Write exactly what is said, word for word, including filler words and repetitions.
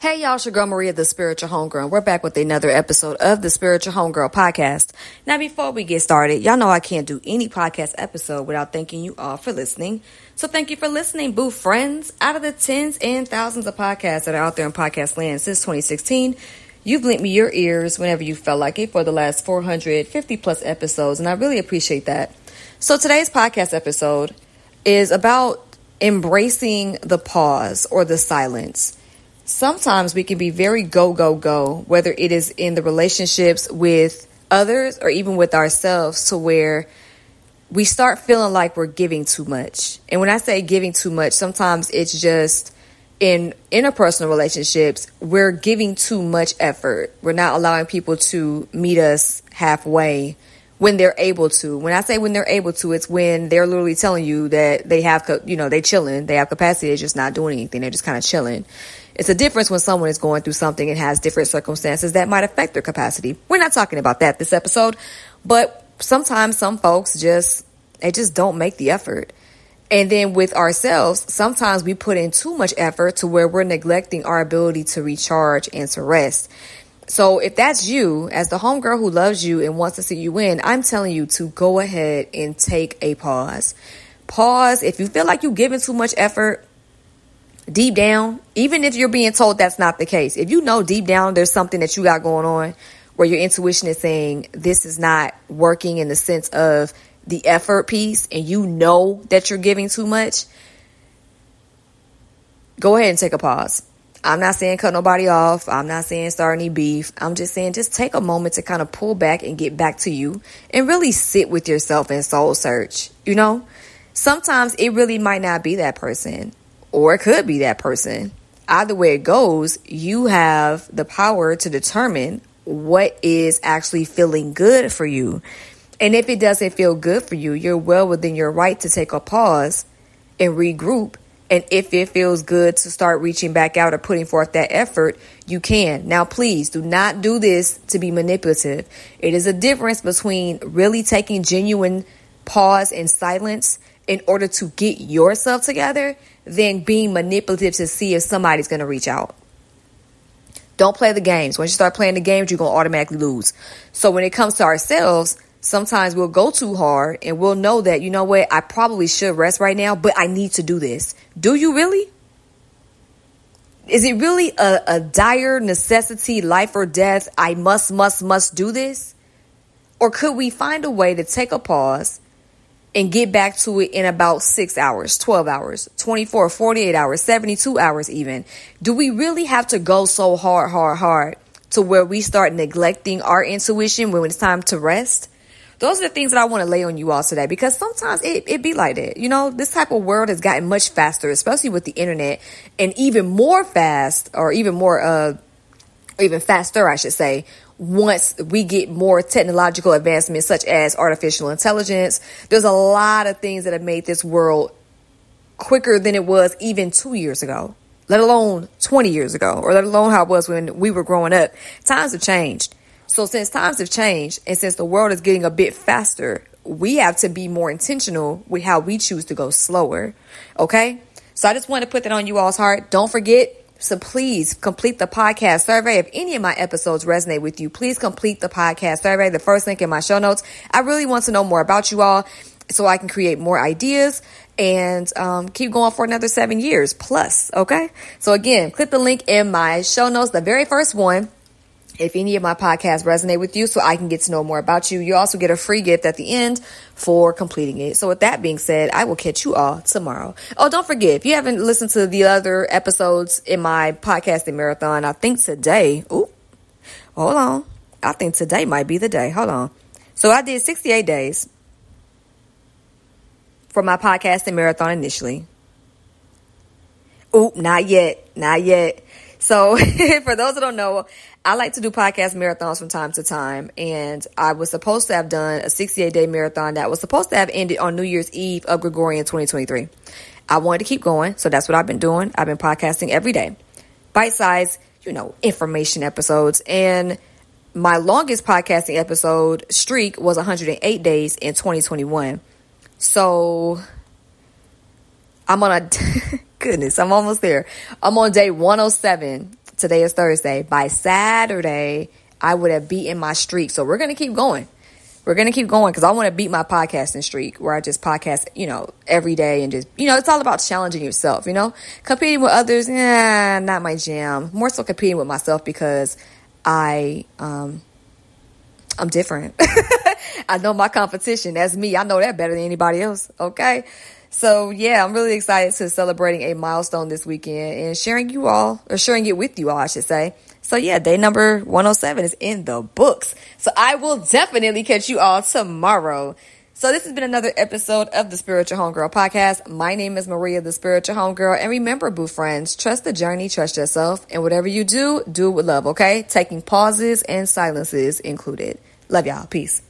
Hey, y'all, it's your girl Maria, the Spiritual Homegirl. We're back with another episode of the Spiritual Homegirl Podcast. Now, before we get started, y'all know I can't do any podcast episode without thanking you all for listening. So thank you for listening, boo friends. Out of the tens and thousands of podcasts that are out there in podcast land since twenty sixteen, you've lent me your ears whenever you felt like it for the last four hundred fifty plus episodes, and I really appreciate that. So today's podcast episode is about embracing the pause or the silence. Sometimes we can be very go, go, go, whether it is in the relationships with others or even with ourselves, to where we start feeling like we're giving too much. And when I say giving too much, sometimes it's just in interpersonal relationships, we're giving too much effort. We're not allowing people to meet us halfway when they're able to. When I say when they're able to, it's when they're literally telling you that they have, you know, they chilling, they have capacity, they're just not doing anything. They're just kind of chilling. It's a difference when someone is going through something and has different circumstances that might affect their capacity. We're not talking about that this episode, but sometimes some folks just, they just don't make the effort. And then with ourselves, sometimes we put in too much effort to where we're neglecting our ability to recharge and to rest. So if that's you, as the homegirl who loves you and wants to see you win, I'm telling you to go ahead and take a pause. Pause. If you feel like you're giving too much effort, deep down, even if you're being told that's not the case, if you know deep down there's something that you got going on where your intuition is saying this is not working in the sense of the effort piece, and you know that you're giving too much, go ahead and take a pause. I'm not saying cut nobody off. I'm not saying start any beef. I'm just saying just take a moment to kind of pull back and get back to you and really sit with yourself and soul search. You know, sometimes it really might not be that person, or it could be that person. Either way it goes, you have the power to determine what is actually feeling good for you. And if it doesn't feel good for you, you're well within your right to take a pause and regroup. And if it feels good to start reaching back out or putting forth that effort, you can. Now, please do not do this to be manipulative. It is a difference between really taking genuine pause and silence in order to get yourself together than being manipulative to see if somebody's going to reach out. Don't play the games. Once you start playing the games, you're going to automatically lose. So when it comes to ourselves, sometimes we'll go too hard and we'll know that, you know what, I probably should rest right now, but I need to do this. Do you really? Is it really a, a dire necessity, life or death? I must, must, must do this? Or could we find a way to take a pause and get back to it in about six hours, twelve hours, twenty-four, forty-eight hours, seventy-two hours even? Do we really have to go so hard, hard, hard to where we start neglecting our intuition when it's time to rest? Those are the things that I want to lay on you all today, because sometimes it, it be like that. You know, this type of world has gotten much faster, especially with the internet, and even more fast or even more, uh, even faster, I should say, once we get more technological advancements such as artificial intelligence. There's a lot of things that have made this world quicker than it was even two years ago, let alone twenty years ago, or let alone how it was when we were growing up. Times have changed. So since times have changed and since the world is getting a bit faster, we have to be more intentional with how we choose to go slower. OK, so I just want to put that on you all's heart. Don't forget. So please complete the podcast survey. If any of my episodes resonate with you, please complete the podcast survey. The first link in my show notes. I really want to know more about you all so I can create more ideas and um, keep going for another seven years plus. OK, so again, click the link in my show notes, the very first one. If any of my podcasts resonate with you, so I can get to know more about you. You also get a free gift at the end for completing it. So with that being said, I will catch you all tomorrow. Oh, don't forget, if you haven't listened to the other episodes in my podcasting marathon, I think today, ooh, hold on. I think today might be the day. Hold on. So I did sixty-eight days for my podcasting marathon initially. Ooh, not yet. Not yet. So for those that don't know, I like to do podcast marathons from time to time, and I was supposed to have done a sixty-eight day marathon that was supposed to have ended on New Year's Eve of Gregorian twenty twenty-three. I wanted to keep going, so that's what I've been doing. I've been podcasting every day, bite-sized, you know, information episodes, and my longest podcasting episode streak was one hundred eight days in twenty twenty-one. So I'm on a, goodness, I'm almost there. I'm on day one oh seven Today is Thursday. By Saturday, I would have beaten my streak. So we're going to keep going. We're going to keep going because I want to beat my podcasting streak where I just podcast, you know, every day and just, you know, it's all about challenging yourself, you know, competing with others. Yeah, not my jam. More so competing with myself because I, um, I'm different. I know my competition. That's me. I know that better than anybody else. Okay. So yeah, I'm really excited to celebrating a milestone this weekend and sharing you all or sharing it with you all, I should say. So yeah, day number one oh seven is in the books. So I will definitely catch you all tomorrow. So this has been another episode of the Spiritual Homegirl Podcast. My name is Maria, the Spiritual Homegirl. And remember, boo friends, trust the journey, trust yourself. And whatever you do, do it with love, okay? Taking pauses and silences included. Love y'all. Peace.